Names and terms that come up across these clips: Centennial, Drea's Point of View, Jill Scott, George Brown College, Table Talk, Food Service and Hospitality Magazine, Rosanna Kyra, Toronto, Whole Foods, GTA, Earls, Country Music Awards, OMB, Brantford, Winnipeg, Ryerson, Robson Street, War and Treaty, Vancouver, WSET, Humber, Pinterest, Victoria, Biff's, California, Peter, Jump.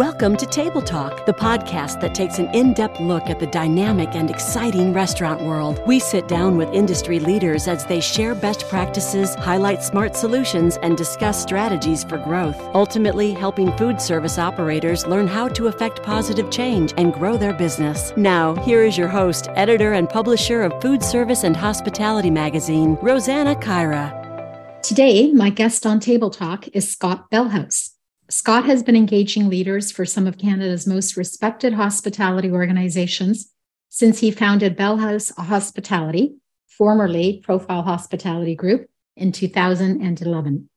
Welcome to Table Talk, the podcast that takes an in-depth look at the dynamic and exciting restaurant world. We sit down with industry leaders as they share best practices, highlight smart solutions, and discuss strategies for growth, ultimately helping food service operators learn how to effect positive change and grow their business. Now, here is your host, editor and publisher of Food Service and Hospitality Magazine, Rosanna Kyra. Today, my guest on Table Talk is Scott Bellhouse. Scott has been engaging leaders for some of Canada's most respected hospitality organizations since he founded Bellhouse Hospitality, formerly Profile Hospitality Group, in 2011.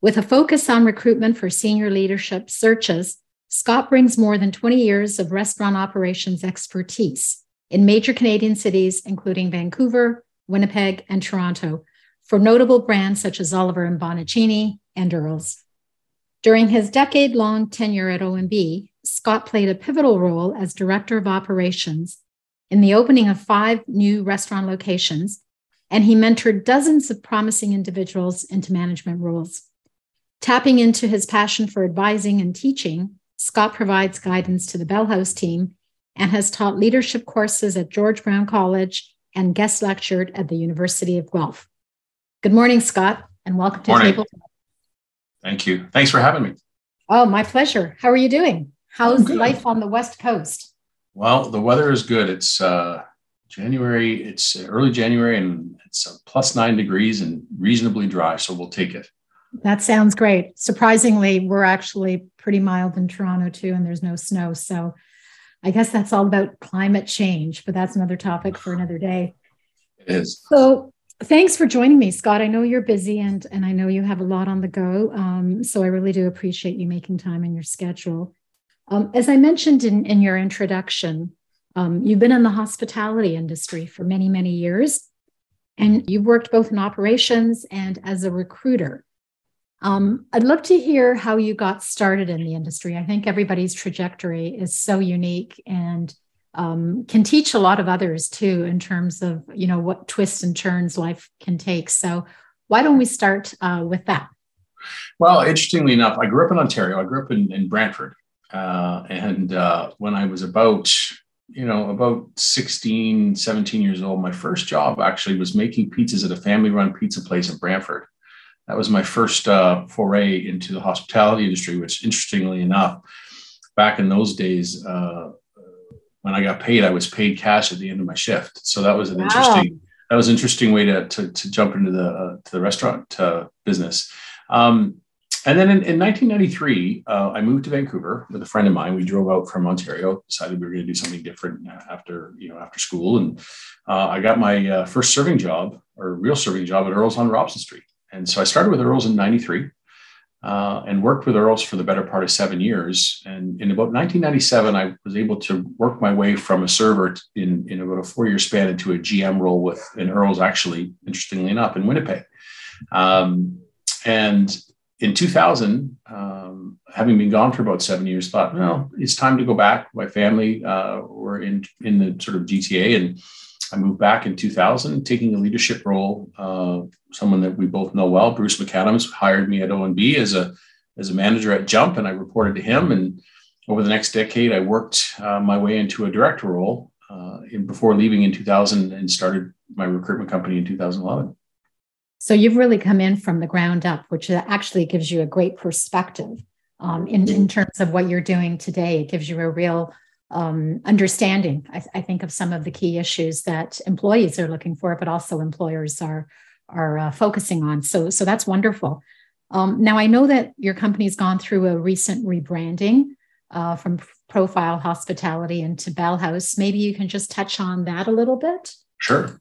With a focus on recruitment for senior leadership searches, Scott brings more than 20 years of restaurant operations expertise in major Canadian cities, including Vancouver, Winnipeg, and Toronto, for notable brands such as Oliver and Bonacini and Earls. During his decade-long tenure at OMB, Scott played a pivotal role as Director of Operations in the opening of 5 new restaurant locations, and he mentored dozens of promising individuals into management roles. Tapping into his passion for advising and teaching, Scott provides guidance to the Bellhouse team and has taught leadership courses at George Brown College and guest lectured at the University of Guelph. Good morning, Scott, and welcome to Table Talk. Thank you. Thanks for having me. Oh, my pleasure. How are you doing? How's life on the West Coast? Well, the weather is good. It's January. It's early January, and it's plus 9 degrees and reasonably dry, so we'll take it. That sounds great. Surprisingly, we're actually pretty mild in Toronto, too, and there's no snow. So I guess that's all about climate change, but that's another topic for another day. It is. So thanks for joining me, Scott. I know you're busy and I know you have a lot on the go. So I really do appreciate you making time in your schedule. As I mentioned in your introduction, you've been in the hospitality industry for many, many years, and you've worked both in operations and as a recruiter. I'd love to hear how you got started in the industry. I think everybody's trajectory is so unique and can teach a lot of others too, in terms of, you know, what twists and turns life can take. So why don't we start with that? Well, interestingly enough, I grew up in Ontario. I grew up in Brantford. And when I was about 16, 17 years old, my first job actually was making pizzas at a family-run pizza place in Brantford. That was my first foray into the hospitality industry, which interestingly enough, back in those days, when I got paid, I was paid cash at the end of my shift. So that was an interesting way to jump into the restaurant business. And then in 1993, I moved to Vancouver with a friend of mine. We drove out from Ontario, decided we were going to do something different after school. And I got my first serving job or real serving job at Earls on Robson Street. And so I started with Earls in 93. And worked with Earls for the better part of 7 years. And in about 1997, I was able to work my way from a server in about a 4-year span into a GM role with an Earls, actually, interestingly enough, in Winnipeg. And in 2000, having been gone for about 7 years, thought, well, it's time to go back. My family were in the sort of GTA, and I moved back in 2000, taking a leadership role. Someone that we both know well, Bruce McAdams, hired me at OMB as a manager at Jump, and I reported to him. And over the next decade, I worked my way into a director role before leaving in 2000 and started my recruitment company in 2011. So you've really come in from the ground up, which actually gives you a great perspective in terms of what you're doing today. It gives you a real understanding, I think, of some of the key issues that employees are looking for, but also employers are focusing on. So that's wonderful. Now, I know that your company's gone through a recent rebranding from Profile Hospitality into Bellhouse. Maybe you can just touch on that a little bit. Sure.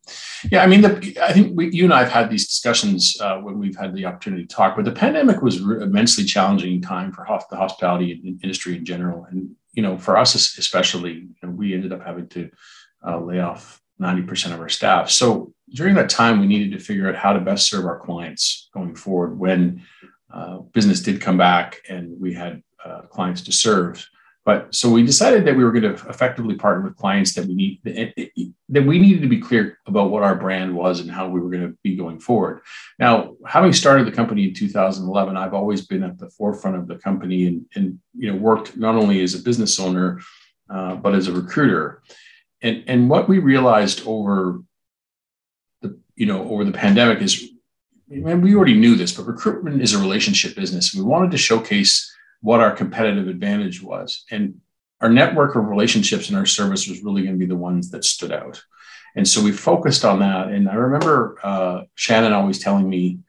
Yeah, I mean, I think you and I have had these discussions when we've had the opportunity to talk, but the pandemic was immensely challenging time for the hospitality industry in general. And, you know, for us especially, you know, we ended up having to lay off 90% of our staff. So during that time, we needed to figure out how to best serve our clients going forward when business did come back and we had clients to serve. But so we decided that we were going to effectively partner with clients that we needed to be clear about what our brand was and how we were going to be going forward. Now, having started the company in 2011, I've always been at the forefront of the company and worked not only as a business owner, but as a recruiter. And what we realized over the, over the pandemic is, and we already knew this, but recruitment is a relationship business. We wanted to showcase what our competitive advantage was. And our network of relationships and our service was really going to be the ones that stood out. And so we focused on that. And I remember Shannon always telling me,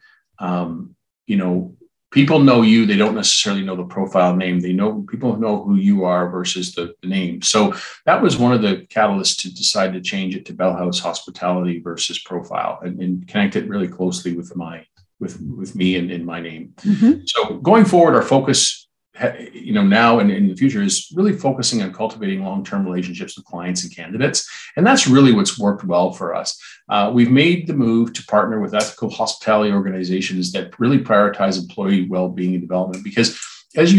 people know you, they don't necessarily know the profile name. They know people know who you are versus the name. So that was one of the catalysts to decide to change it to Bellhouse Hospitality versus Profile and connect it really closely with me and in my name. Mm-hmm. So going forward, our focus, now and in the future is really focusing on cultivating long-term relationships with clients and candidates. And that's really what's worked well for us. We've made the move to partner with ethical hospitality organizations that really prioritize employee well-being and development, because as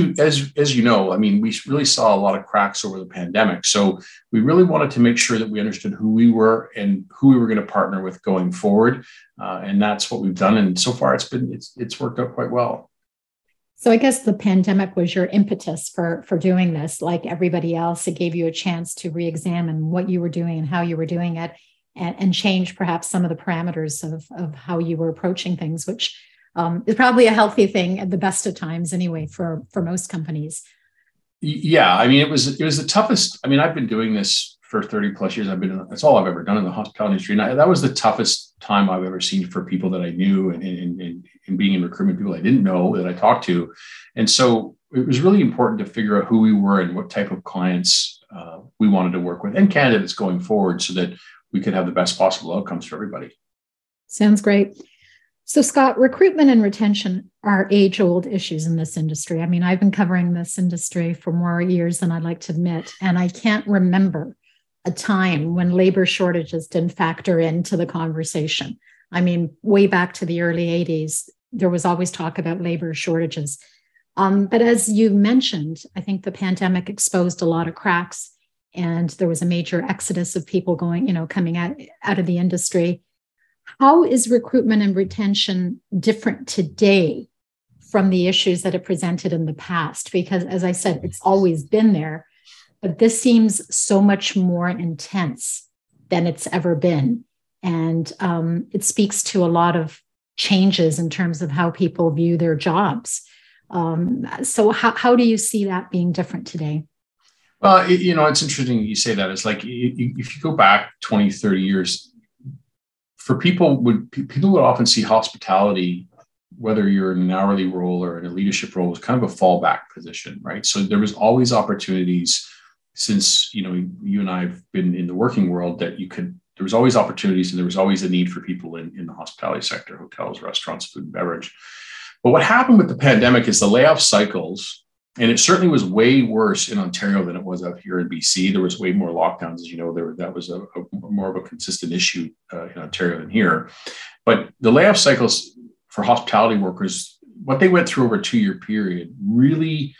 you know, I mean, we really saw a lot of cracks over the pandemic. So we really wanted to make sure that we understood who we were and who we were going to partner with going forward. And that's what we've done. And so far it's worked out quite well. So I guess the pandemic was your impetus for doing this. Like everybody else, it gave you a chance to reexamine what you were doing and how you were doing it, and change perhaps some of the parameters of how you were approaching things, which is probably a healthy thing at the best of times anyway for most companies. Yeah, I mean, it was the toughest. I mean, I've been doing this for 30 plus years. That's all I've ever done in the hospitality industry. And that was the toughest time I've ever seen for people that I knew and being in recruitment, people I didn't know that I talked to. And so it was really important to figure out who we were and what type of clients we wanted to work with and candidates going forward so that we could have the best possible outcomes for everybody. Sounds great. So Scott, recruitment and retention are age-old issues in this industry. I mean, I've been covering this industry for more years than I'd like to admit, and I can't remember a time when labor shortages didn't factor into the conversation. I mean, way back to the early 80s, there was always talk about labor shortages. But as you mentioned, I think the pandemic exposed a lot of cracks, and there was a major exodus of people going, coming out of the industry. How is recruitment and retention different today from the issues that it presented in the past? Because as I said, it's always been there, but this seems so much more intense than it's ever been. And it speaks to a lot of changes in terms of how people view their jobs. So how do you see that being different today? Well, it's interesting you say that. It's like if you go back 20, 30 years, for people would often see hospitality, whether you're in an hourly role or in a leadership role, as kind of a fallback position, right? So there was always opportunities since, you and I have been in the working world that there was always opportunities and there was always a need for people in the hospitality sector, hotels, restaurants, food and beverage. But what happened with the pandemic is the layoff cycles, and it certainly was way worse in Ontario than it was out here in BC. There was way more lockdowns, as you know. That was a more of a consistent issue in Ontario than here. But the layoff cycles for hospitality workers, what they went through over a 2-year period, really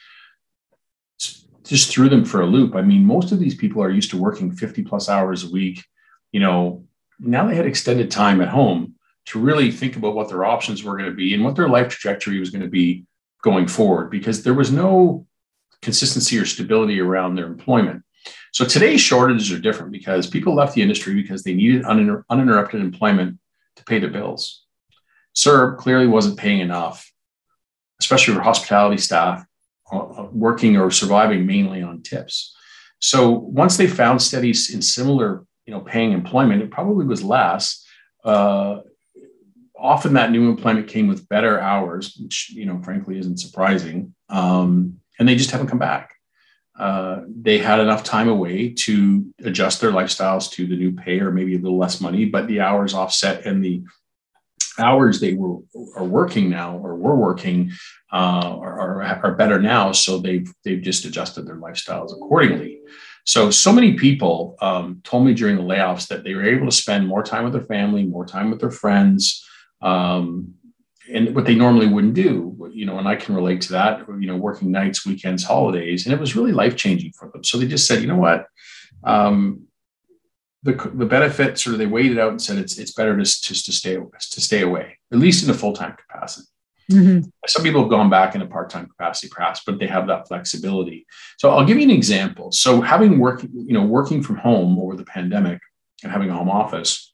just threw them for a loop. I mean, most of these people are used to working 50 plus hours a week. Now they had extended time at home to really think about what their options were going to be and what their life trajectory was going to be going forward, because there was no consistency or stability around their employment. So today's shortages are different because people left the industry because they needed uninterrupted employment to pay their bills. CERB clearly wasn't paying enough, especially for hospitality staff working or surviving mainly on tips. So once they found steady and similar, paying employment, it probably was less. Often that new employment came with better hours, which, frankly, isn't surprising. And they just haven't come back. They had enough time away to adjust their lifestyles to the new pay or maybe a little less money, but the hours offset and the hours they are working now or were working are better now. So they've just adjusted their lifestyles accordingly. So many people told me during the layoffs that they were able to spend more time with their family, more time with their friends, and what they normally wouldn't do, and I can relate to that, working nights, weekends, holidays, and it was really life-changing for them. So they just said, the benefit, sort of, they weighed it out and said, it's better to stay away, at least in a full-time capacity. Mm-hmm. Some people have gone back in a part-time capacity perhaps, but they have that flexibility. So I'll give you an example. So having working from home over the pandemic and having a home office,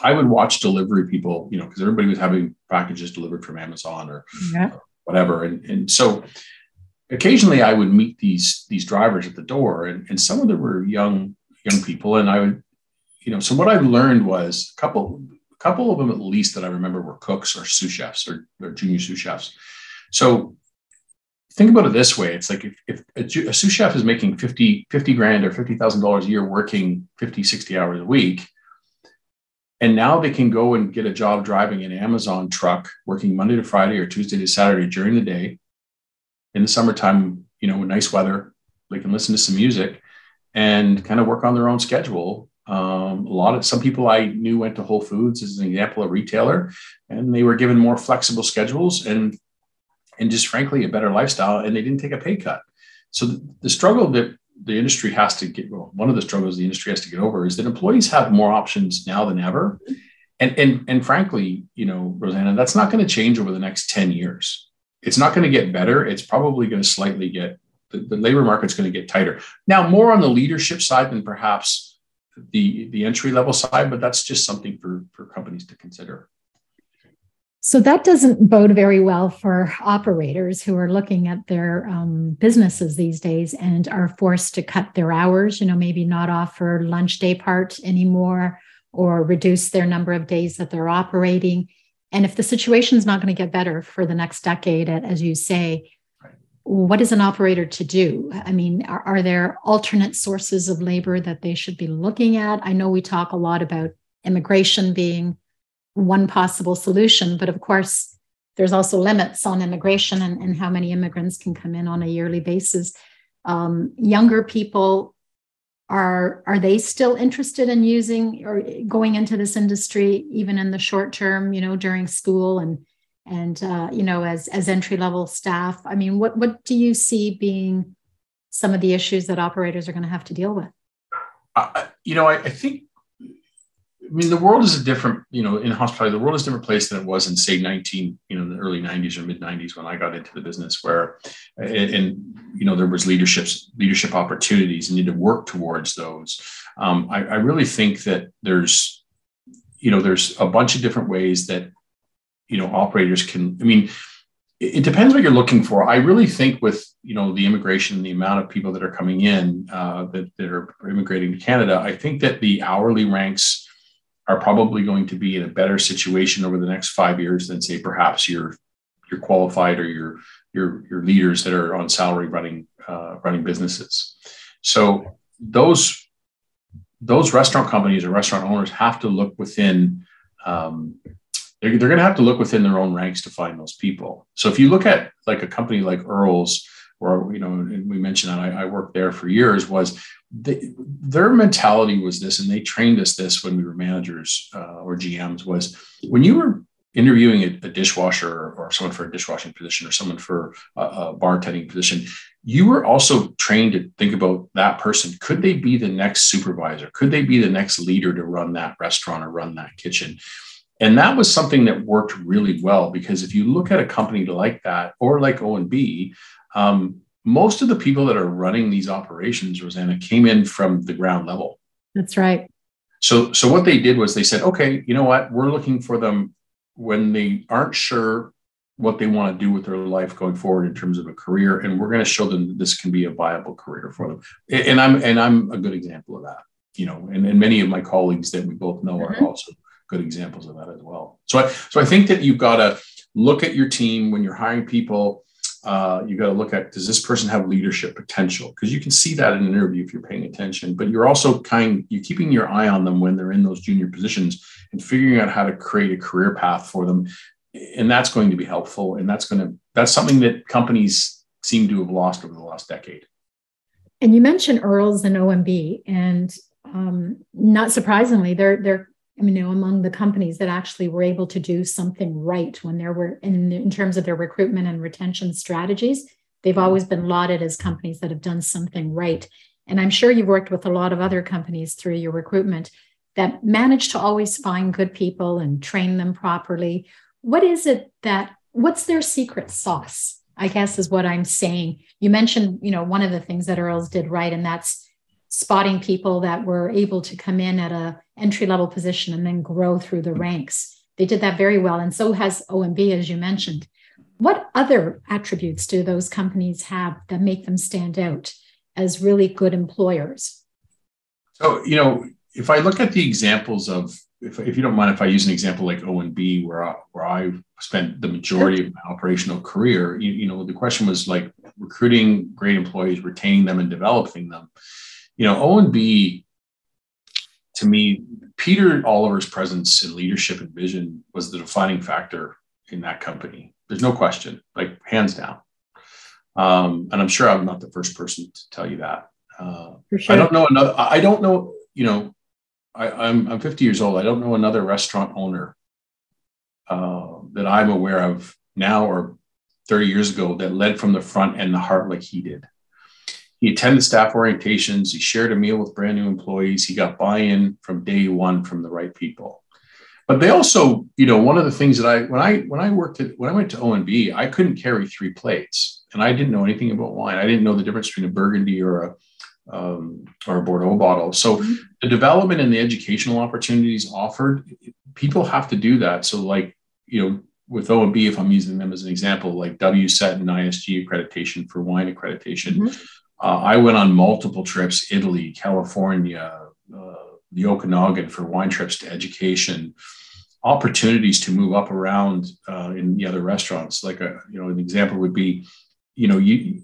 I would watch delivery people, because everybody was having packages delivered from Amazon or whatever. And so occasionally I would meet these drivers at the door, and some of them were young people. And I would, so what I learned was a couple of them at least that I remember were cooks or sous chefs or junior sous chefs. So think about it this way. It's like if a sous chef is making $50,000 or $50,000 a year working 50, 60 hours a week, and now they can go and get a job driving an Amazon truck, working Monday to Friday or Tuesday to Saturday during the day. In the summertime, with nice weather, they can listen to some music and kind of work on their own schedule. Some people I knew went to Whole Foods as an example, a retailer, and they were given more flexible schedules and just frankly a better lifestyle, and they didn't take a pay cut. So the struggle that the industry has to get, one of the struggles the industry has to get over is that employees have more options now than ever. And frankly, Rosanna, that's not going to change over the next 10 years. It's not going to get better. It's probably going to slightly get, the labor market's going to get tighter. Now, more on the leadership side than perhaps the entry level side, but that's just something for companies to consider. So that doesn't bode very well for operators who are looking at their businesses these days and are forced to cut their hours, maybe not offer lunch day part anymore or reduce their number of days that they're operating. And if the situation's not going to get better for the next decade, as you say, right, what is an operator to do? I mean, are there alternate sources of labor that they should be looking at? I know we talk a lot about immigration being one possible solution, but of course, there's also limits on immigration and how many immigrants can come in on a yearly basis. Younger people, are they still interested in using or going into this industry, even in the short term, during school and as entry-level staff? I mean, what do you see being some of the issues that operators are going to have to deal with? I think the world is a different, in hospitality, the world is a different place than it was in, say, the early 90s or mid 90s when I got into the business where, there was leadership opportunities and need to work towards those. I really think that there's a bunch of different ways that, operators can, it depends what you're looking for. I really think with, the immigration and the amount of people that are coming in, that are immigrating to Canada, I think that the hourly ranks are probably going to be in a better situation over the next 5 years than, say, perhaps your qualified or your leaders that are on salary running businesses. So those restaurant companies or restaurant owners have to look within. They're going to have to look within their own ranks to find those people. So if you look at like a company like Earls, or and we mentioned that I worked there for years, was their mentality was this, and they trained us this when we were managers or GMs, was when you were interviewing a dishwasher or someone for a dishwashing position or someone for a bartending position, you were also trained to think about that person. Could they be the next supervisor? Could they be the next leader to run that restaurant or run that kitchen? And that was something that worked really well, because if you look at a company like that or like OMB, most of the people that are running these operations, Rosanna, came in from the ground level. That's right. So what they did was they said, okay, you know what? We're looking for them when they aren't sure what they want to do with their life going forward in terms of a career. And we're going to show them that this can be a viable career for them. And I'm a good example of that, and many of my colleagues that we both know are also good examples of that as well. So I think that you've got to look at your team when you're hiring people. You got to look at, does this person have leadership potential? Because you can see that in an interview if you're paying attention, but you're also you're keeping your eye on them when they're in those junior positions and figuring out how to create a career path for them. And that's going to be helpful. And that's something that companies seem to have lost over the last decade. And you mentioned Earls and OMB, and not surprisingly, they're among the companies that actually were able to do something right when there were in terms of their recruitment and retention strategies. They've always been lauded as companies that have done something right. And I'm sure you've worked with a lot of other companies through your recruitment that manage to always find good people and train them properly. What is it that what's their secret sauce, I guess, is what I'm saying. You mentioned, you know, one of the things that Earls did right, and that's spotting people that were able to come in at a entry-level position and then grow through the ranks. They did that very well. And so has OMB, as you mentioned. What other attributes do those companies have that make them stand out as really good employers? So, you know, if I look at the examples of, if you don't mind, if I use an example like OMB, where I spent the majority of my operational career, you know, the question was like recruiting great employees, retaining them and developing them. You know, OMB, to me, Peter Oliver's presence and leadership and vision was the defining factor in that company. There's no question, like hands down. And I'm sure I'm not the first person to tell you that. For sure. I don't know, you know, I'm 50 years old. I don't know another restaurant owner that I'm aware of now or 30 years ago that led from the front and the heart like he did. He attended staff orientations. He shared a meal with brand new employees. He got buy-in from day one from the right people. But they also, you know, one of the things that when I went to OMB, I couldn't carry three plates, and I didn't know anything about wine. I didn't know the difference between a Burgundy or a Bordeaux bottle. So the development and the educational opportunities offered, people have to do that. So like, you know, with OMB, if I'm using them as an example, like WSET and ISG accreditation for wine accreditation. Mm-hmm. I went on multiple trips, Italy, California, the Okanagan for wine trips to education, opportunities to move up around in the other restaurants. Like, an example would be, you know, you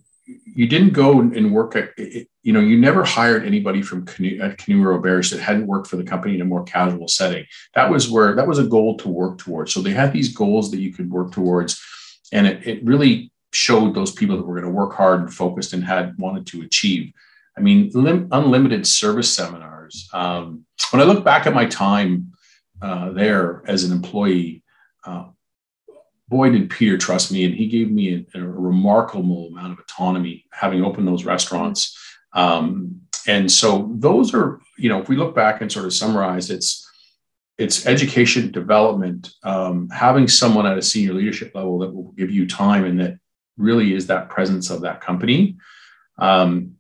didn't go and work at, you know, you never hired anybody from Canoe or Auberge that hadn't worked for the company in a more casual setting. That was a goal to work towards. So they had these goals that you could work towards, and it really showed those people that were going to work hard and focused and had wanted to achieve. I mean, unlimited service seminars. When I look back at my time there as an employee, boy, did Peter trust me. And he gave me a remarkable amount of autonomy, having opened those restaurants. And so those are, you know, if we look back and sort of summarize, it's education, development, having someone at a senior leadership level that will give you time and that really is that presence of that company. And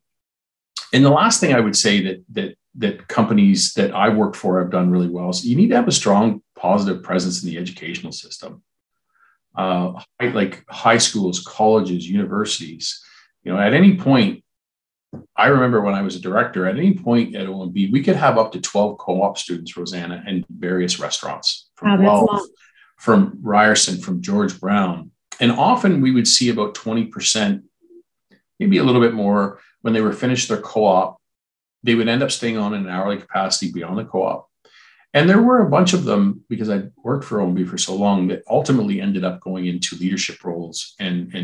the last thing I would say that companies that I work for have done really well is you need to have a strong, positive presence in the educational system, like high schools, colleges, universities. You know, at any point, I remember when I was a director, at any point at OMB, we could have up to 12 co-op students, Rosanna, in various restaurants from Guelph, from Ryerson, from George Brown. And often we would see about 20%, maybe a little bit more, when they were finished their co-op, they would end up staying on in an hourly capacity beyond the co-op. And there were a bunch of them, because I worked for OMB for so long, that ultimately ended up going into leadership roles and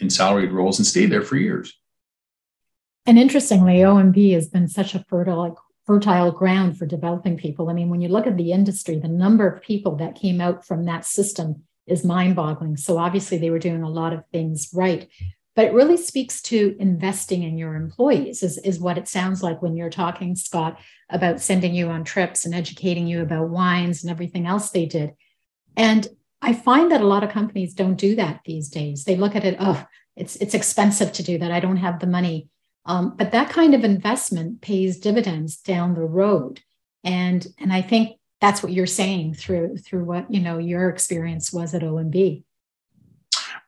in salaried roles and stayed there for years. And interestingly, OMB has been such a fertile ground for developing people. I mean, when you look at the industry, the number of people that came out from that system is mind-boggling. So obviously they were doing a lot of things right. But it really speaks to investing in your employees is what it sounds like when you're talking, Scott, about sending you on trips and educating you about wines and everything else they did. And I find that a lot of companies don't do that these days. They look at it, oh, it's expensive to do that. I don't have the money. But that kind of investment pays dividends down the road. And I think that's what you're saying through what, you know, your experience was at OMB.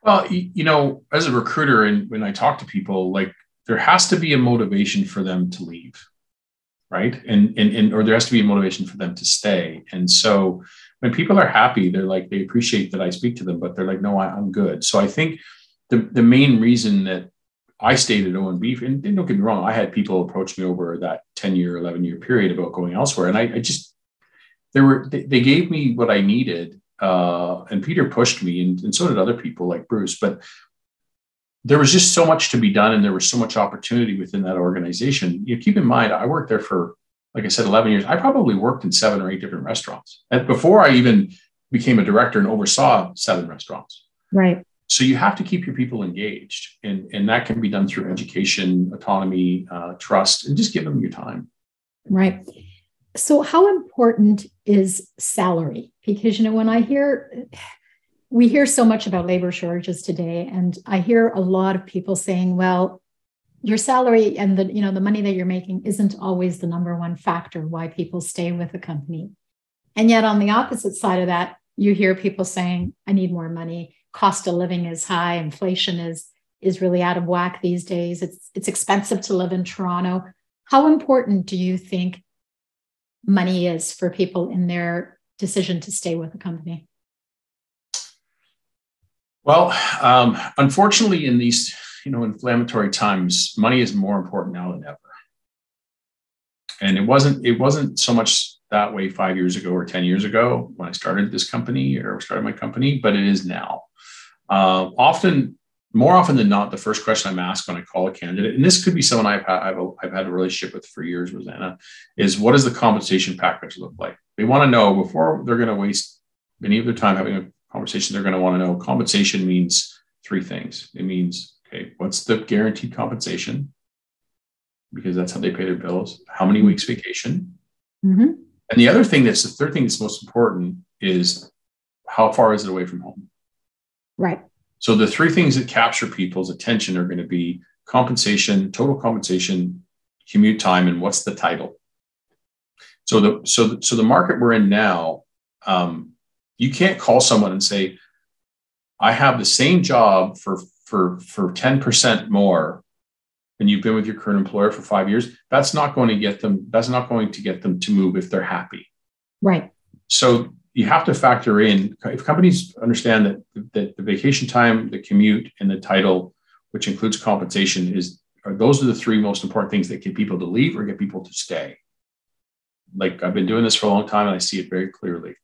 Well, you know, as a recruiter and when I talk to people, like there has to be a motivation for them to leave, right? And or there has to be a motivation for them to stay. And so when people are happy, they're like, they appreciate that I speak to them, but they're like, no, I'm good. So I think the main reason that I stayed at OMB, and don't get me wrong, I had people approach me over that 10-year, 11-year period about going elsewhere. And they gave me what I needed. And Peter pushed me and so did other people like Bruce, but there was just so much to be done. And there was so much opportunity within that organization. You keep in mind, I worked there for, like I said, 11 years. I probably worked in 7 or 8 different restaurants. And before I even became a director and oversaw 7 restaurants. Right. So you have to keep your people engaged, and that can be done through education, autonomy, trust, and just give them your time. Right. So how important is salary? Because, you know, when I hear we hear so much about labor shortages today, and I hear a lot of people saying, well, your salary and the, you know, the money that you're making isn't always the number one factor why people stay with a company. And yet on the opposite side of that, you hear people saying, I need more money. Cost of living is high. Inflation is really out of whack these days. It's expensive to live in Toronto. How important do you think money is for people in their decision to stay with a company? Well, unfortunately, in these inflammatory times, money is more important now than ever. And it wasn't so much that way 5 years ago or 10 years ago when I started this company or started my company, but it is now. More often than not, the first question I'm asked when I call a candidate, and this could be someone I've had a relationship with for years, Rosanna, is what does the compensation package look like? They want to know before they're going to waste any of their time having a conversation. They're going to want to know compensation means three things. It means, okay, what's the guaranteed compensation? Because that's how they pay their bills. How many weeks vacation? Mm-hmm. And the third thing that's most important is how far is it away from home? Right. So the three things that capture people's attention are going to be compensation, total compensation, commute time, and what's the title. So the market we're in now, you can't call someone and say, I have the same job for 10% more and you've been with your current employer for 5 years. That's not going to get them to move if they're happy. Right. So you have to factor in, if companies understand that the vacation time, the commute, and the title, which includes compensation, those are the three most important things that get people to leave or get people to stay. Like, I've been doing this for a long time and I see it very clearly.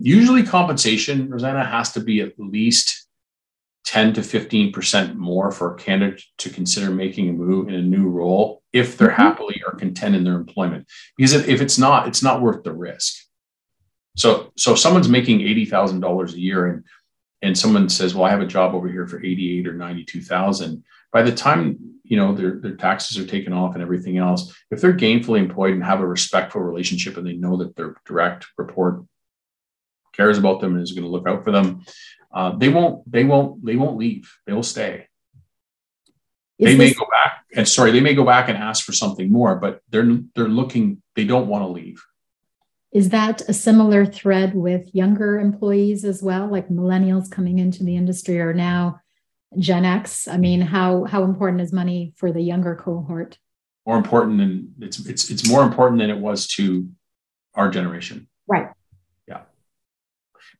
Usually compensation, Rosanna, has to be at least 10 to 15% more for a candidate to consider making a move in a new role if they're happily or content in their employment. Because if it's not, it's not worth the risk. So if someone's making $80,000 a year and someone says, well, I have a job over here for 88 or 92,000, by the time, their taxes are taken off and everything else, if they're gainfully employed and have a respectful relationship and they know that their direct report cares about them and is going to look out for them, They won't leave. They will stay. They may go back and ask for something more, but they're looking, they don't want to leave. Is that a similar thread with younger employees as well? Like millennials coming into the industry or now Gen X? I mean, how important is money for the younger cohort? More important than it's more important than it was to our generation. Right.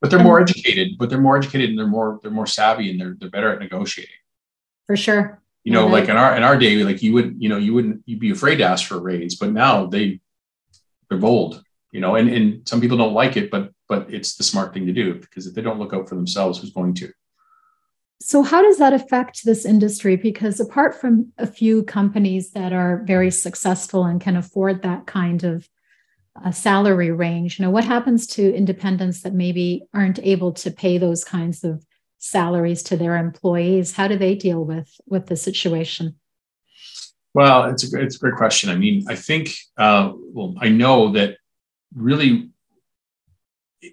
But they're more educated. And they're more savvy, and they're better at negotiating. For sure. Like in our day, like you'd be afraid to ask for a raise, but now they're bold. And some people don't like it, but it's the smart thing to do, because if they don't look out for themselves, who's going to? So how does that affect this industry? Because apart from a few companies that are very successful and can afford that kind of a salary range, what happens to independents that maybe aren't able to pay those kinds of salaries to their employees? How do they deal with the situation? Well, it's a great question. I mean, I think, I know that really,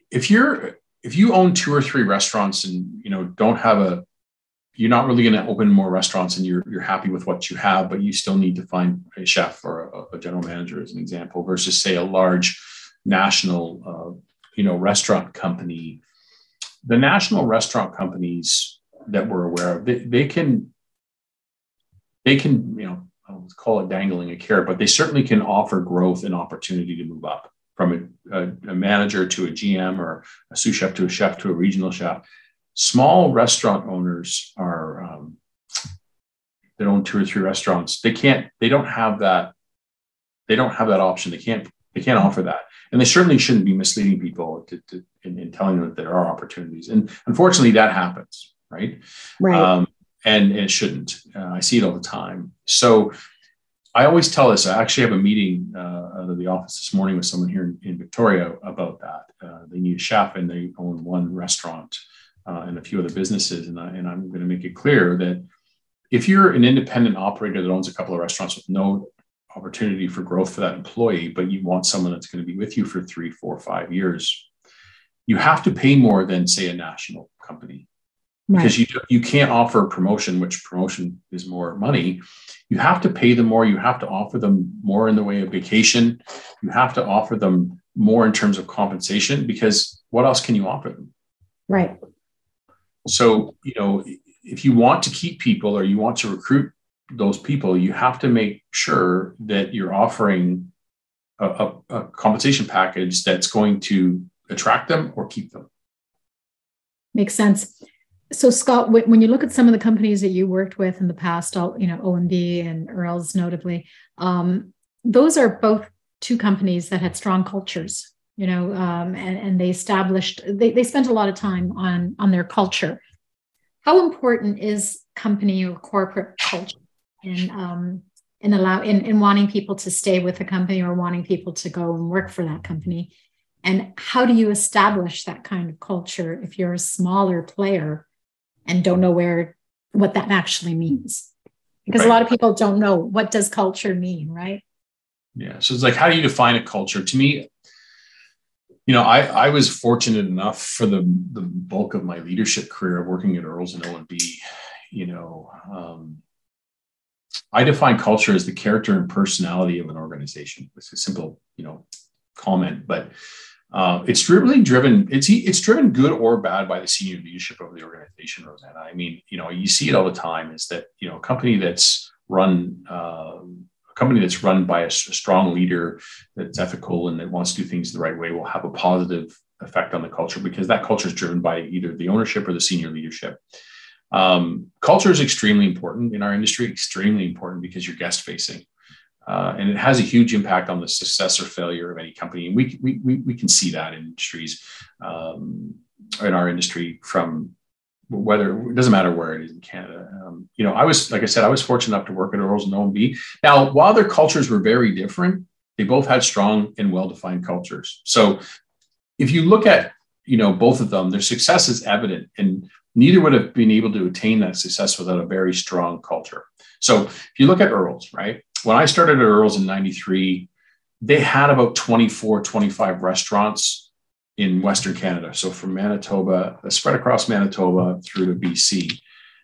if you own two or three restaurants and, you're not really going to open more restaurants and you're happy with what you have, but you still need to find a chef or a general manager as an example, versus say a large national, restaurant company. The national restaurant companies that we're aware of, they can, I don't call it dangling a carrot, but they certainly can offer growth and opportunity to move up from a manager to a GM or a sous chef to a regional chef. Small restaurant owners are, that own two or three restaurants, they don't have that option. They can't offer that. And they certainly shouldn't be misleading people in telling them that there are opportunities. And unfortunately that happens, right? Right. And it shouldn't, I see it all the time. So I always tell this, I actually have a meeting out of the office this morning with someone here in Victoria about that. They need a chef and they own one restaurant. And a few other businesses. And I'm going to make it clear that if you're an independent operator that owns a couple of restaurants with no opportunity for growth for that employee, but you want someone that's going to be with you for 3, 4, 5 years, you have to pay more than, say, a national company. Because you can't offer promotion, which promotion is more money. You have to pay them more. You have to offer them more in the way of vacation. You have to offer them more in terms of compensation, because what else can you offer them? Right. So, you know, if you want to keep people or you want to recruit those people, you have to make sure that you're offering a compensation package that's going to attract them or keep them. Makes sense. So Scott, when you look at some of the companies that you worked with in the past, you know, OMB and Earls notably, those are both two companies that had strong cultures, you know, and they established, they spent a lot of time on their culture. How important is company or corporate culture in wanting people to stay with a company or wanting people to go and work for that company? And how do you establish that kind of culture if you're a smaller player and don't know what that actually means? Because a lot of people don't know, what does culture mean, right? Yeah. So it's like, how do you define a culture? To me, you know, I was fortunate enough for the bulk of my leadership career of working at Earls and OMB, you know, I define culture as the character and personality of an organization. It's a simple, you know, comment, but it's really driven. It's driven good or bad by the senior leadership of the organization, Rosanna. I mean, you know, you see it all the time. Is that, you know, a company that's run by a strong leader that's ethical and that wants to do things the right way will have a positive effect on the culture, because that culture is driven by either the ownership or the senior leadership. Culture is extremely important in our industry. Extremely important, because you're guest facing. And it has a huge impact on the success or failure of any company. And we can see that in industries, in our industry, from whether, it doesn't matter where it is in Canada. You know, I was fortunate enough to work at Earls and OMB. Now, while their cultures were very different, they both had strong and well-defined cultures. So if you look at, you know, both of them, their success is evident, and neither would have been able to attain that success without a very strong culture. So if you look at Earls, right? When I started at Earls in 93, they had about 24, 25 restaurants in Western Canada. So from Manitoba, spread across Manitoba through to BC.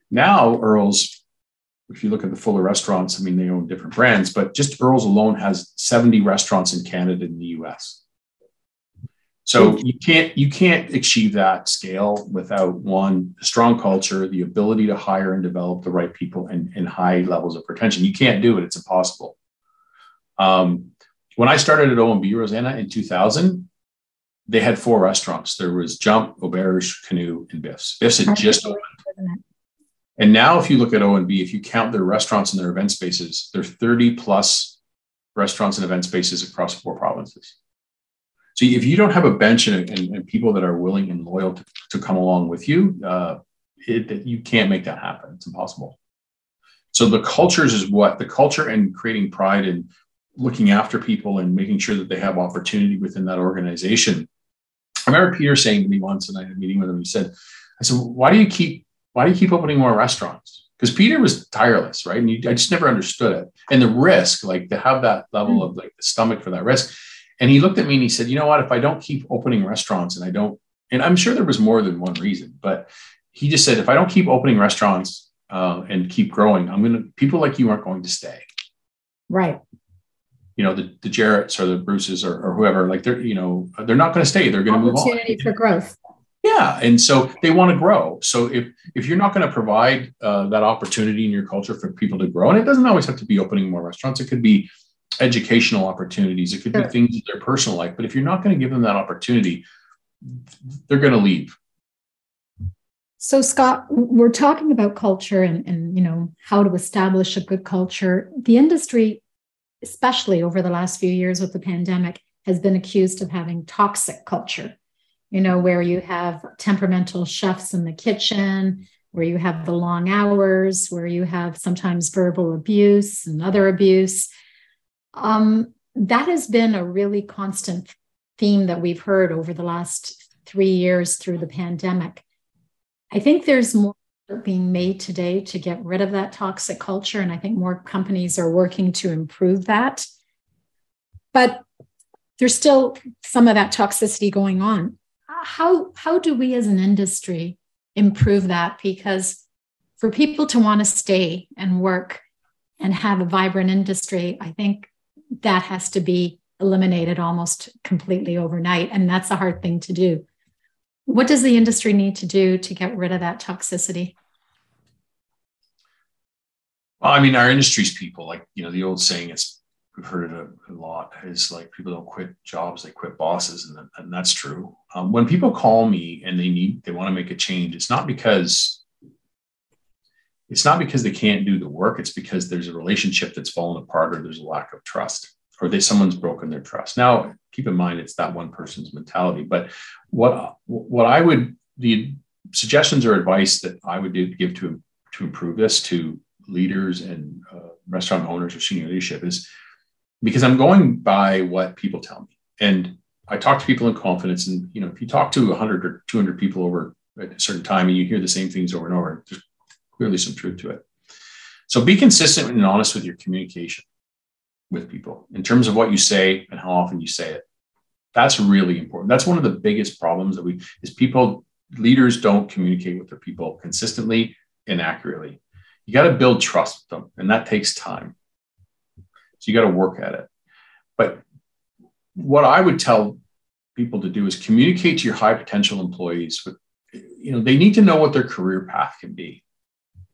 Now Earls, if you look at the Fuller restaurants, I mean, they own different brands, but just Earls alone has 70 restaurants in Canada and the US. So you can't achieve that scale without, one, strong culture, the ability to hire and develop the right people, and high levels of retention. You can't do it. It's impossible. When I started at OMB, Rosanna, in 2000, they had 4 restaurants. There was Jump, Auberge, Canoe, and Biff's. Biff's had just opened. And now if you look at OMB, if you count their restaurants and their event spaces, there are 30 plus restaurants and event spaces across 4 provinces. So if you don't have a bench and people that are willing and loyal to come along with you, you can't make that happen. It's impossible. So the culture, and creating pride and looking after people and making sure that they have opportunity within that organization. I remember Peter saying to me once, and I had a meeting with him, he said, why do you keep opening more restaurants? Because Peter was tireless, right? And I just never understood it. And the risk, like, to have that level of, like, the stomach for that risk. And he looked at me and he said, you know what, if I don't keep opening restaurants, and I'm sure there was more than one reason, but he just said, if I don't keep opening restaurants and keep growing, people like you aren't going to stay. Right. You know, the Jarretts or the Bruces or whoever, like, they're not going to stay. They're going to move on. Opportunity for growth. Yeah. And so they want to grow. So if you're not going to provide that opportunity in your culture for people to grow, and it doesn't always have to be opening more restaurants, it could be educational opportunities, it could be things in their personal life, but if you're not going to give them that opportunity, they're going to leave. So Scott, we're talking about culture and you know, how to establish a good culture. The industry, especially over the last few years with the pandemic, has been accused of having toxic culture, you know, where you have temperamental chefs in the kitchen, where you have the long hours, where you have sometimes verbal abuse and other abuse. That has been a really constant theme that we've heard over the last 3 years through the pandemic. I think there's more being made today to get rid of that toxic culture, and I think more companies are working to improve that. But there's still some of that toxicity going on. how do we as an industry improve that? Because for people to want to stay and work and have a vibrant industry, I think that has to be eliminated almost completely overnight. And that's a hard thing to do. What does the industry need to do to get rid of that toxicity? Well, I mean, our industry's people, like, you know, the old saying is, we've heard it a lot, is like, people don't quit jobs, they quit bosses. And that's true. When people call me and they want to make a change, it's not because they can't do the work. It's because there's a relationship that's fallen apart, or there's a lack of trust, or someone's broken their trust. Now, keep in mind, it's that one person's mentality, but the suggestions or advice that I would give to improve this to leaders and restaurant owners or senior leadership is, because I'm going by what people tell me. And I talk to people in confidence, and, you know, if you talk to 100 or 200 people over a certain time and you hear the same things over and over, there's clearly some truth to it. So be consistent and honest with your communication with people in terms of what you say and how often you say it. That's really important. That's one of the biggest problems leaders don't communicate with their people consistently and accurately. You got to build trust with them, and that takes time. So you got to work at it. But what I would tell people to do is communicate to your high potential employees with, you know, they need to know what their career path can be,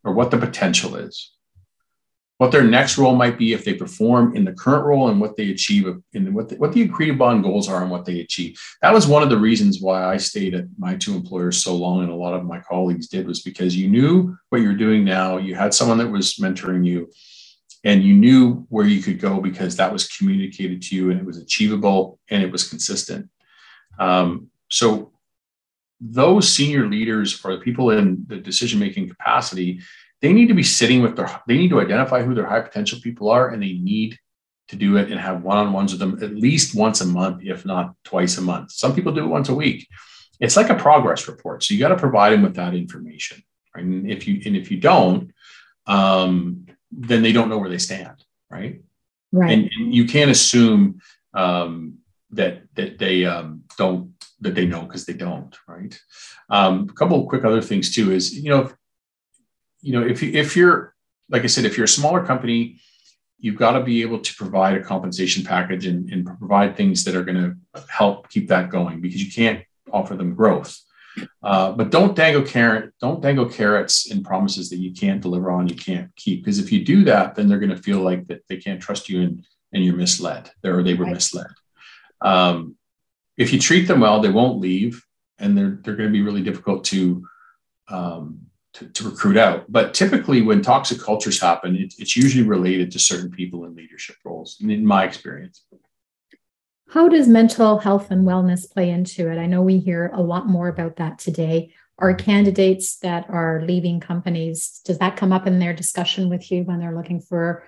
or what the potential is, what their next role might be if they perform in the current role, and what they achieve, and what the agreed upon goals are and what they achieve. That was one of the reasons why I stayed at my two employers so long, and a lot of my colleagues did, was because you knew what you're doing now. You had someone that was mentoring you, and you knew where you could go because that was communicated to you, and it was achievable, and it was consistent. So those senior leaders, or the people in the decision-making capacity, they need to be sitting with they need to identify who their high potential people are, and they need to do it and have one-on-ones with them at least once a month, if not twice a month. Some people do it once a week. It's like a progress report. So you got to provide them with that information. Right? And if you don't, then they don't know where they stand. Right. Right. And you can't assume that they know, because they don't. Right. A couple of quick other things too is, you know, if you're, like I said, if you're a smaller company, you've got to be able to provide a compensation package and provide things that are going to help keep that going, because you can't offer them growth. But don't dangle carrots and promises that you can't deliver on, you can't keep, because if you do that, then they're going to feel like that they can't trust you and you're misled, or they were misled. If you treat them well, they won't leave, and they're going to be really difficult to recruit out. But typically when toxic cultures happen, it's usually related to certain people in leadership roles, in my experience. How does mental health and wellness play into it? I know we hear a lot more about that today. Are candidates that are leaving companies, does that come up in their discussion with you when they're looking for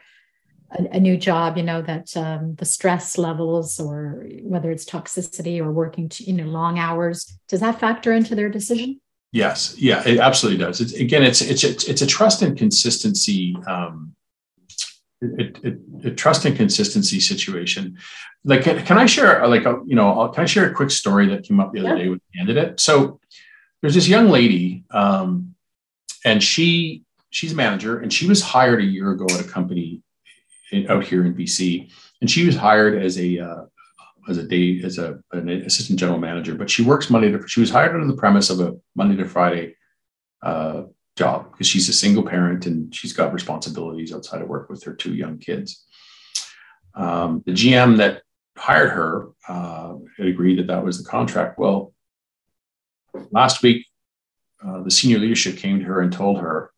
a new job, you know, that the stress levels, or whether it's toxicity or working, long hours, does that factor into their decision? Yes. Yeah, it absolutely does. It's a trust and consistency, a trust and consistency situation. Like, can I share a quick story that came up the other day with a candidate? So there's this young lady, and she's a manager, and she was hired a year ago at a company out here in BC, and she was hired as an assistant general manager, but she was hired under the premise of a Monday to Friday job, because she's a single parent and she's got responsibilities outside of work with her two young kids. The GM that hired her had agreed that was the contract. Well, last week, the senior leadership came to her and told her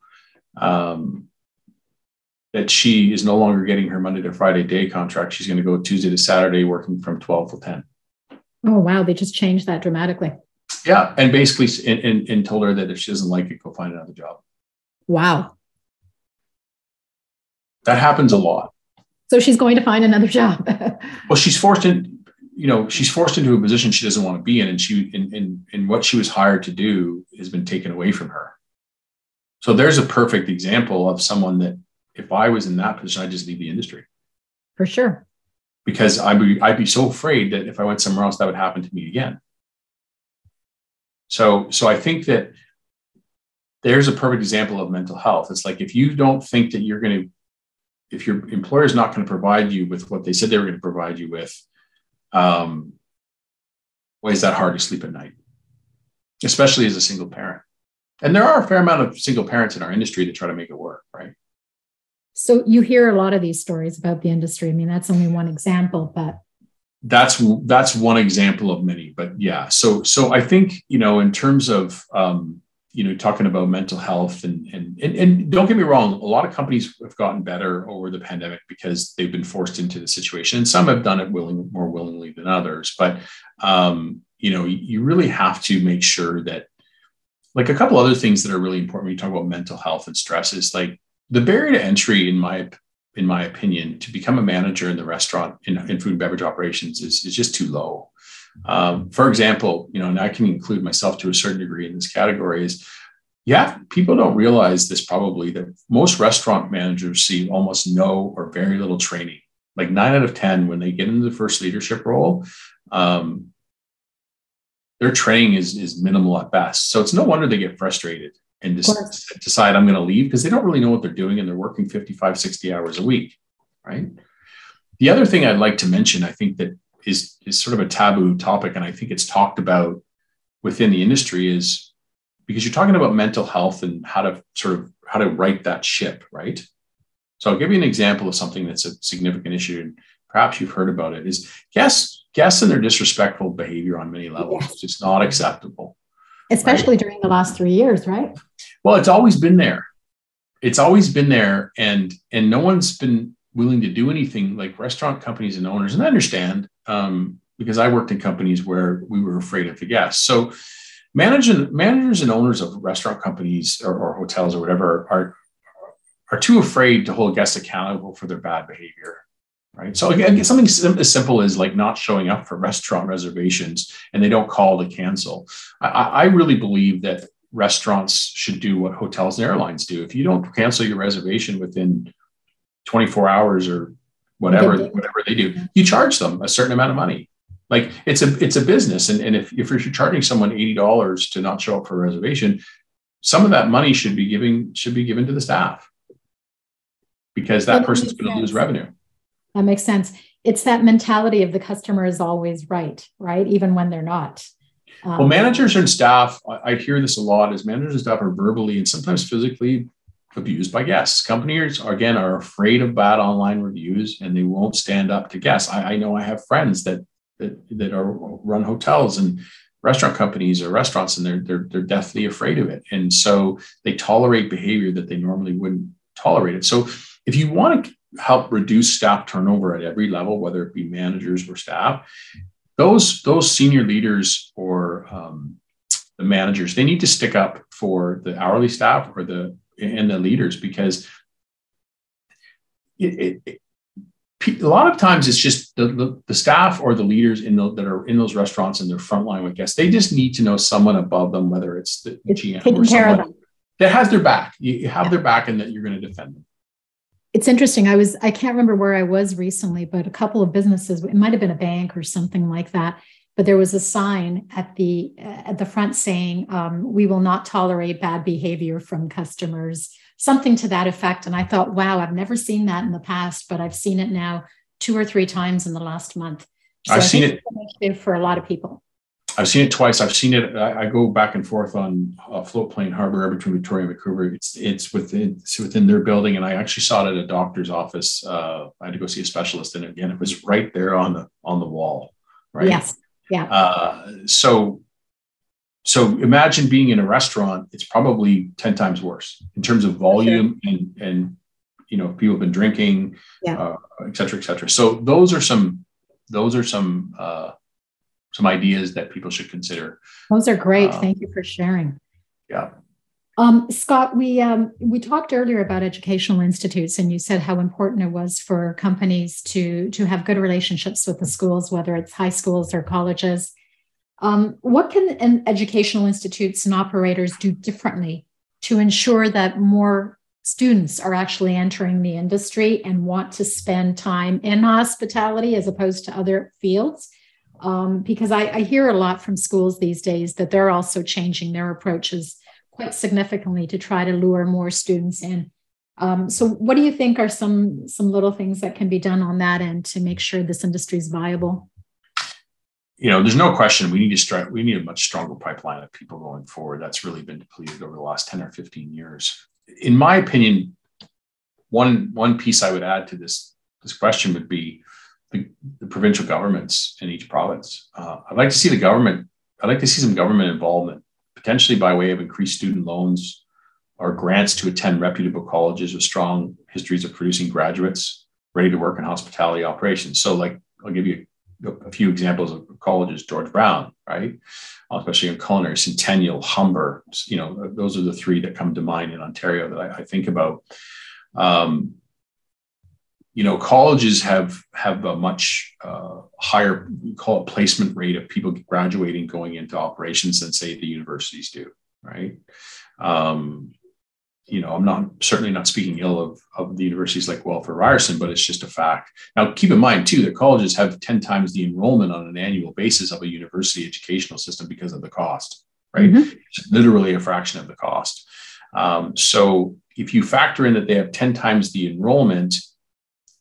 that she is no longer getting her Monday to Friday day contract. She's going to go Tuesday to Saturday, working from 12 till 10. Oh, wow. They just changed that dramatically. Yeah. And basically and told her that if she doesn't like it, go find another job. Wow. That happens a lot. So she's going to find another job. Well, she's forced into a position she doesn't want to be in. And what she was hired to do has been taken away from her. So there's a perfect example of someone that, if I was in that position, I'd just leave the industry. For sure. Because I'd be so afraid that if I went somewhere else, that would happen to me again. So I think that there's a perfect example of mental health. It's like, if you don't think that you're going to, if your employer is not going to provide you with what they said they were going to provide you with, why is that hard to sleep at night, especially as a single parent? And there are a fair amount of single parents in our industry that try to make it work, right? So you hear a lot of these stories about the industry. I mean, that's only one example, but that's one example of many. But yeah, so I think, you know, in terms of talking about mental health, and don't get me wrong, a lot of companies have gotten better over the pandemic because they've been forced into the situation, and some have done it more willingly than others. But you really have to make sure that, like, a couple other things that are really important when you talk about mental health and stress is, like, the barrier to entry, in my opinion, to become a manager in the restaurant in food and beverage operations is just too low. For example, and I can include myself to a certain degree in this category, people don't realize this probably, that most restaurant managers see almost no or very little training. Like 9 out of 10, when they get into the first leadership role, their training is minimal at best. So it's no wonder they get frustrated and just decide, I'm going to leave, because they don't really know what they're doing and they're working 55, 60 hours a week, right? The other thing I'd like to mention, I think that is sort of a taboo topic, and I think it's talked about within the industry, is because you're talking about mental health and how to right that ship, right? So I'll give you an example of something that's a significant issue, and perhaps you've heard about it, is guests and their disrespectful behavior on many levels. Yes. It's just not acceptable. Especially during the last 3 years, right? Well, it's always been there. And no one's been willing to do anything, like restaurant companies and owners. And I understand, because I worked in companies where we were afraid of the guests. So managers and owners of restaurant companies or hotels or whatever are too afraid to hold guests accountable for their bad behavior, right? So again, something as simple as, like, not showing up for restaurant reservations and they don't call to cancel. I really believe that restaurants should do what hotels and airlines do. If you don't cancel your reservation within 24 hours or whatever they do, you charge them a certain amount of money. Like, it's a business. And if you're charging someone $80 to not show up for a reservation, some of that money should be given to the staff, because that person's going to lose revenue. That makes sense. It's that mentality of the customer is always right? Even when they're not. Well, managers and staff, I hear this a lot, is managers and staff are verbally and sometimes physically abused by guests. Companies, again, are afraid of bad online reviews and they won't stand up to guests. I know I have friends that run hotels and restaurant companies or restaurants, and they're deathly afraid of it. And so they tolerate behavior that they normally wouldn't tolerate it. So if you want to help reduce staff turnover at every level, whether it be managers or staff, those senior leaders or the managers, they need to stick up for the hourly staff or the leaders, because a lot of times it's just the staff or the leaders that are in those restaurants and they're frontline with guests. They just need to know someone above them, whether it's the GM or someone that has their back. You have their back, and that you're going to defend them. It's interesting. I can't remember where I was recently, but a couple of businesses, it might've been a bank or something like that, but there was a sign at the front saying, we will not tolerate bad behavior from customers, something to that effect. And I thought, wow, I've never seen that in the past, but I've seen it now 2 or 3 times in the last month. So I've seen it for a lot of people. I've seen it twice. I've seen it. I go back and forth on Float Plane Harbor between Victoria and Vancouver. It's within their building, and I actually saw it at a doctor's office. I had to go see a specialist, and again, it was right there on the wall. Right. Yes. Yeah. So imagine being in a restaurant. It's probably 10 times worse in terms of volume, sure. and people have been drinking, et cetera, et cetera. So those are some ideas that people should consider. Those are great. Thank you for sharing. Yeah. Scott, we talked earlier about educational institutes, and you said how important it was for companies to have good relationships with the schools, whether it's high schools or colleges. What can educational institutes and operators do differently to ensure that more students are actually entering the industry and want to spend time in hospitality as opposed to other fields? because I hear a lot from schools these days that they're also changing their approaches quite significantly to try to lure more students in. So what do you think are some little things that can be done on that end to make sure this industry is viable? You know, there's no question we need to start. We need a much stronger pipeline of people going forward. That's really been depleted over the last 10 or 15 years. In my opinion, one piece I would add to this question would be the provincial governments in each province. I'd like to see some government involvement, potentially by way of increased student loans or grants to attend reputable colleges with strong histories of producing graduates ready to work in hospitality operations. So, like, I'll give you a few examples of colleges: George Brown, right? Especially in culinary, Centennial, Humber. You know, those are the three that come to mind in Ontario that I think about. You know, colleges have a much higher, we call it, placement rate of people graduating going into operations than, say, the universities do, right? You know, I'm certainly not speaking ill of the universities like Guelph or Ryerson, but it's just a fact. Now, keep in mind too that colleges have 10 times the enrollment on an annual basis of a university educational system because of the cost, right? Mm-hmm. It's literally a fraction of the cost. So if you factor in that they have 10 times the enrollment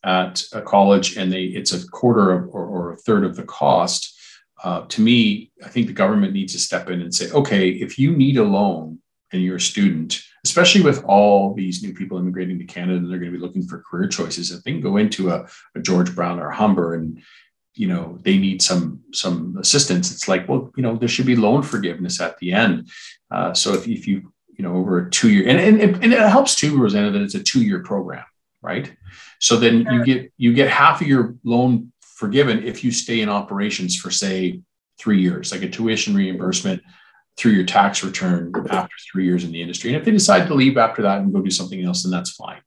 at a college and it's a quarter of, or a third of the cost, to me, I think the government needs to step in and say, okay, if you need a loan and you're a student, especially with all these new people immigrating to Canada, and they're going to be looking for career choices, if they can go into a George Brown or Humber and, you know, they need some assistance, it's like, well, you know, there should be loan forgiveness at the end. So if you, you know, over a 2-year, and it helps too, Rosanna, that it's a 2-year program, right? So then you get half of your loan forgiven if you stay in operations for, say, 3 years, like a tuition reimbursement through your tax return after 3 years in the industry. And if they decide to leave after that and go do something else, then that's fine.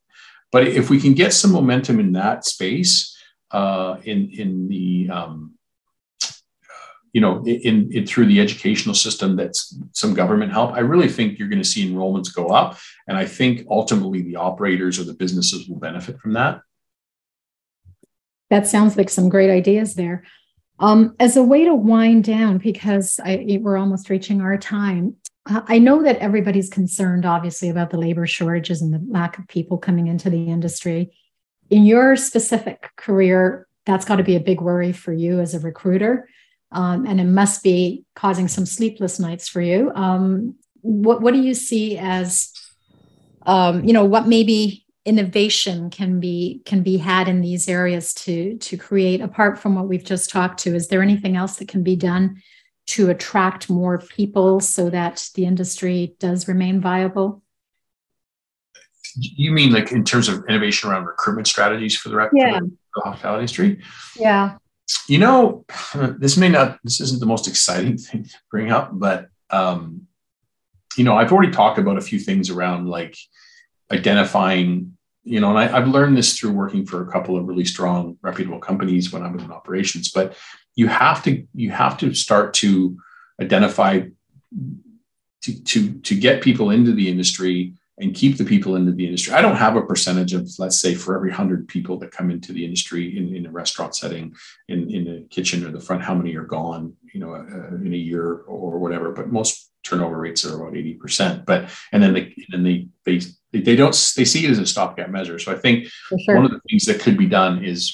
But if we can get some momentum in that space, in through the educational system, that's some government help, I really think you're going to see enrollments go up. And I think ultimately the operators or the businesses will benefit from that. That sounds like some great ideas there. As a way to wind down, because we're almost reaching our time, I know that everybody's concerned, obviously, about the labor shortages and the lack of people coming into the industry. In your specific career, that's got to be a big worry for you as a recruiter, and it must be causing some sleepless nights for you. What do you see as, what maybe innovation can be had in these areas to create, apart from what we've just talked to? Is there anything else that can be done to attract more people so that the industry does remain viable? You mean like in terms of innovation around recruitment strategies for the hospitality industry? Yeah. You know, this isn't the most exciting thing to bring up, but, you know, I've already talked about a few things around like identifying, you know, and I've learned this through working for a couple of really strong, reputable companies when I was in operations. But you have to start to identify to get people into the industry and keep the people into the industry. I don't have a percentage of, let's say, for every 100 people that come into the industry in a restaurant setting, in the kitchen or the front, how many are gone, you know, in a year or whatever. But most turnover rates are about 80%. But and then they see it as a stopgap measure. So I think one of the things that could be done is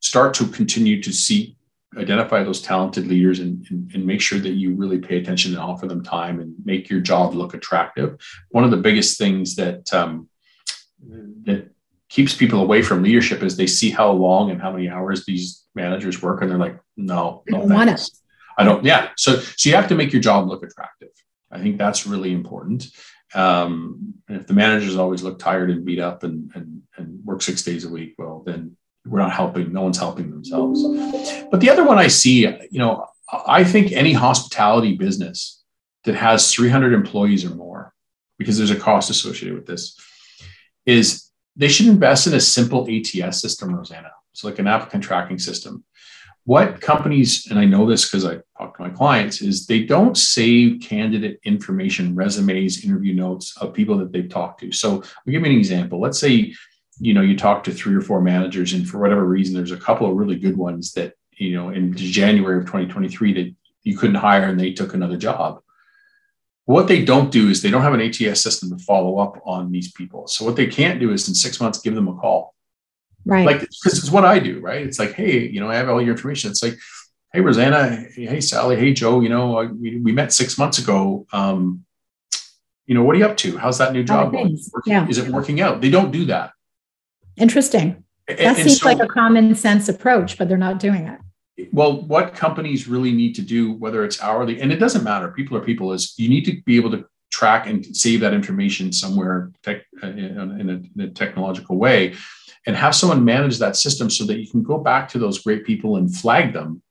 start to continue to identify those talented leaders and make sure that you really pay attention and offer them time and make your job look attractive. One of the biggest things that keeps people away from leadership is they see how long and how many hours these managers work, and they're like, no, I don't want it. Yeah. So you have to make your job look attractive. I think that's really important. And if the managers always look tired and beat up and work 6 days a week, well, then we're not helping. No one's helping themselves. But the other one I see, you know, I think any hospitality business that has 300 employees or more, because there's a cost associated with this, is they should invest in a simple ATS system, Rosanna. It's like an applicant tracking system. What companies, and I know this because I talk to my clients, is they don't save candidate information, resumes, interview notes of people that they've talked to. So I'll give you an example. Let's say, you know, you talk to 3 or 4 managers, and for whatever reason, there's a couple of really good ones that you know, in January of 2023 that you couldn't hire and they took another job. What they don't do is they don't have an ATS system to follow up on these people. So what they can't do is in 6 months, give them a call. Right. Like, this is what I do, right? It's like, hey, you know, I have all your information. It's like, hey, Rosanna, hey, Sally, hey, Joe, you know, we met 6 months ago. You know, what are you up to? How's that new job going? Yeah. Is it working out? They don't do that. Interesting. That seems like a common sense approach, but they're not doing it. Well, what companies really need to do, whether it's hourly, and it doesn't matter, people are people, is you need to be able to track and save that information somewhere in a technological way and have someone manage that system so that you can go back to those great people and flag them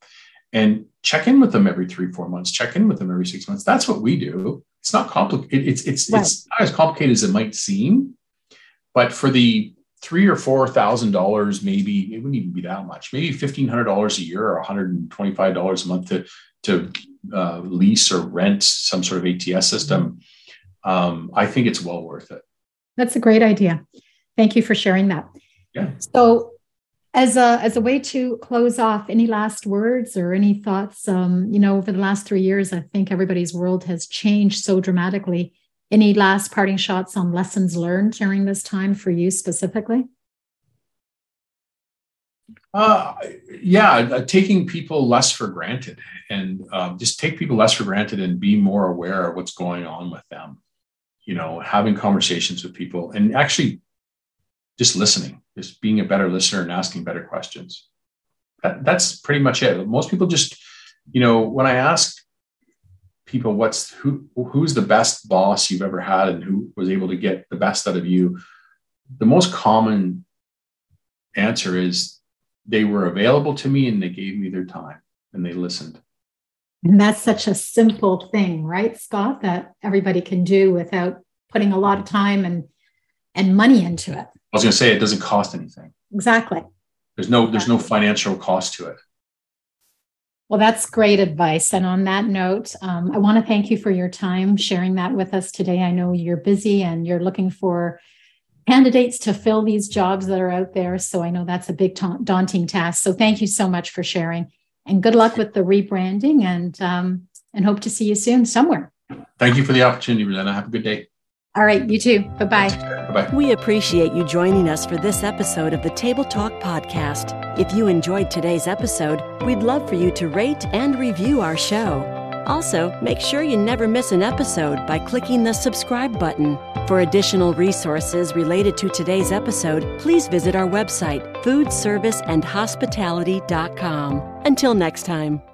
and check in with them every 3-4 months, check in with them every 6 months. That's what we do. It's not complicated. It's not as complicated as it might seem, but for the $3,000 or $4,000, maybe it wouldn't even be that much. Maybe $1,500 a year or $125 a month to lease or rent some sort of ATS system. I think it's well worth it. That's a great idea. Thank you for sharing that. Yeah. So, as a way to close off, any last words or any thoughts? You know, over the last 3 years, I think everybody's world has changed so dramatically. Any last parting shots on lessons learned during this time for you specifically? Taking people less for granted, and just take people less for granted and be more aware of what's going on with them. You know, having conversations with people and actually just listening, just being a better listener and asking better questions. That's pretty much it. Most people just, you know, when I ask people, who's the best boss you've ever had and who was able to get the best out of you, the most common answer is they were available to me and they gave me their time and they listened. And that's such a simple thing, right, Scott, that everybody can do without putting a lot of time and money into it. I was going to say, it doesn't cost anything. Exactly. There's no financial cost to it. Well, that's great advice. And on that note, I want to thank you for your time sharing that with us today. I know you're busy and you're looking for candidates to fill these jobs that are out there. So I know that's a big daunting task. So thank you so much for sharing and good luck with the rebranding and hope to see you soon somewhere. Thank you for the opportunity, Rosanna. Have a good day. All right. You too. Bye-bye. Bye-bye. We appreciate you joining us for this episode of the Table Talk podcast. If you enjoyed today's episode, we'd love for you to rate and review our show. Also, make sure you never miss an episode by clicking the subscribe button. For additional resources related to today's episode, please visit our website, foodserviceandhospitality.com. Until next time.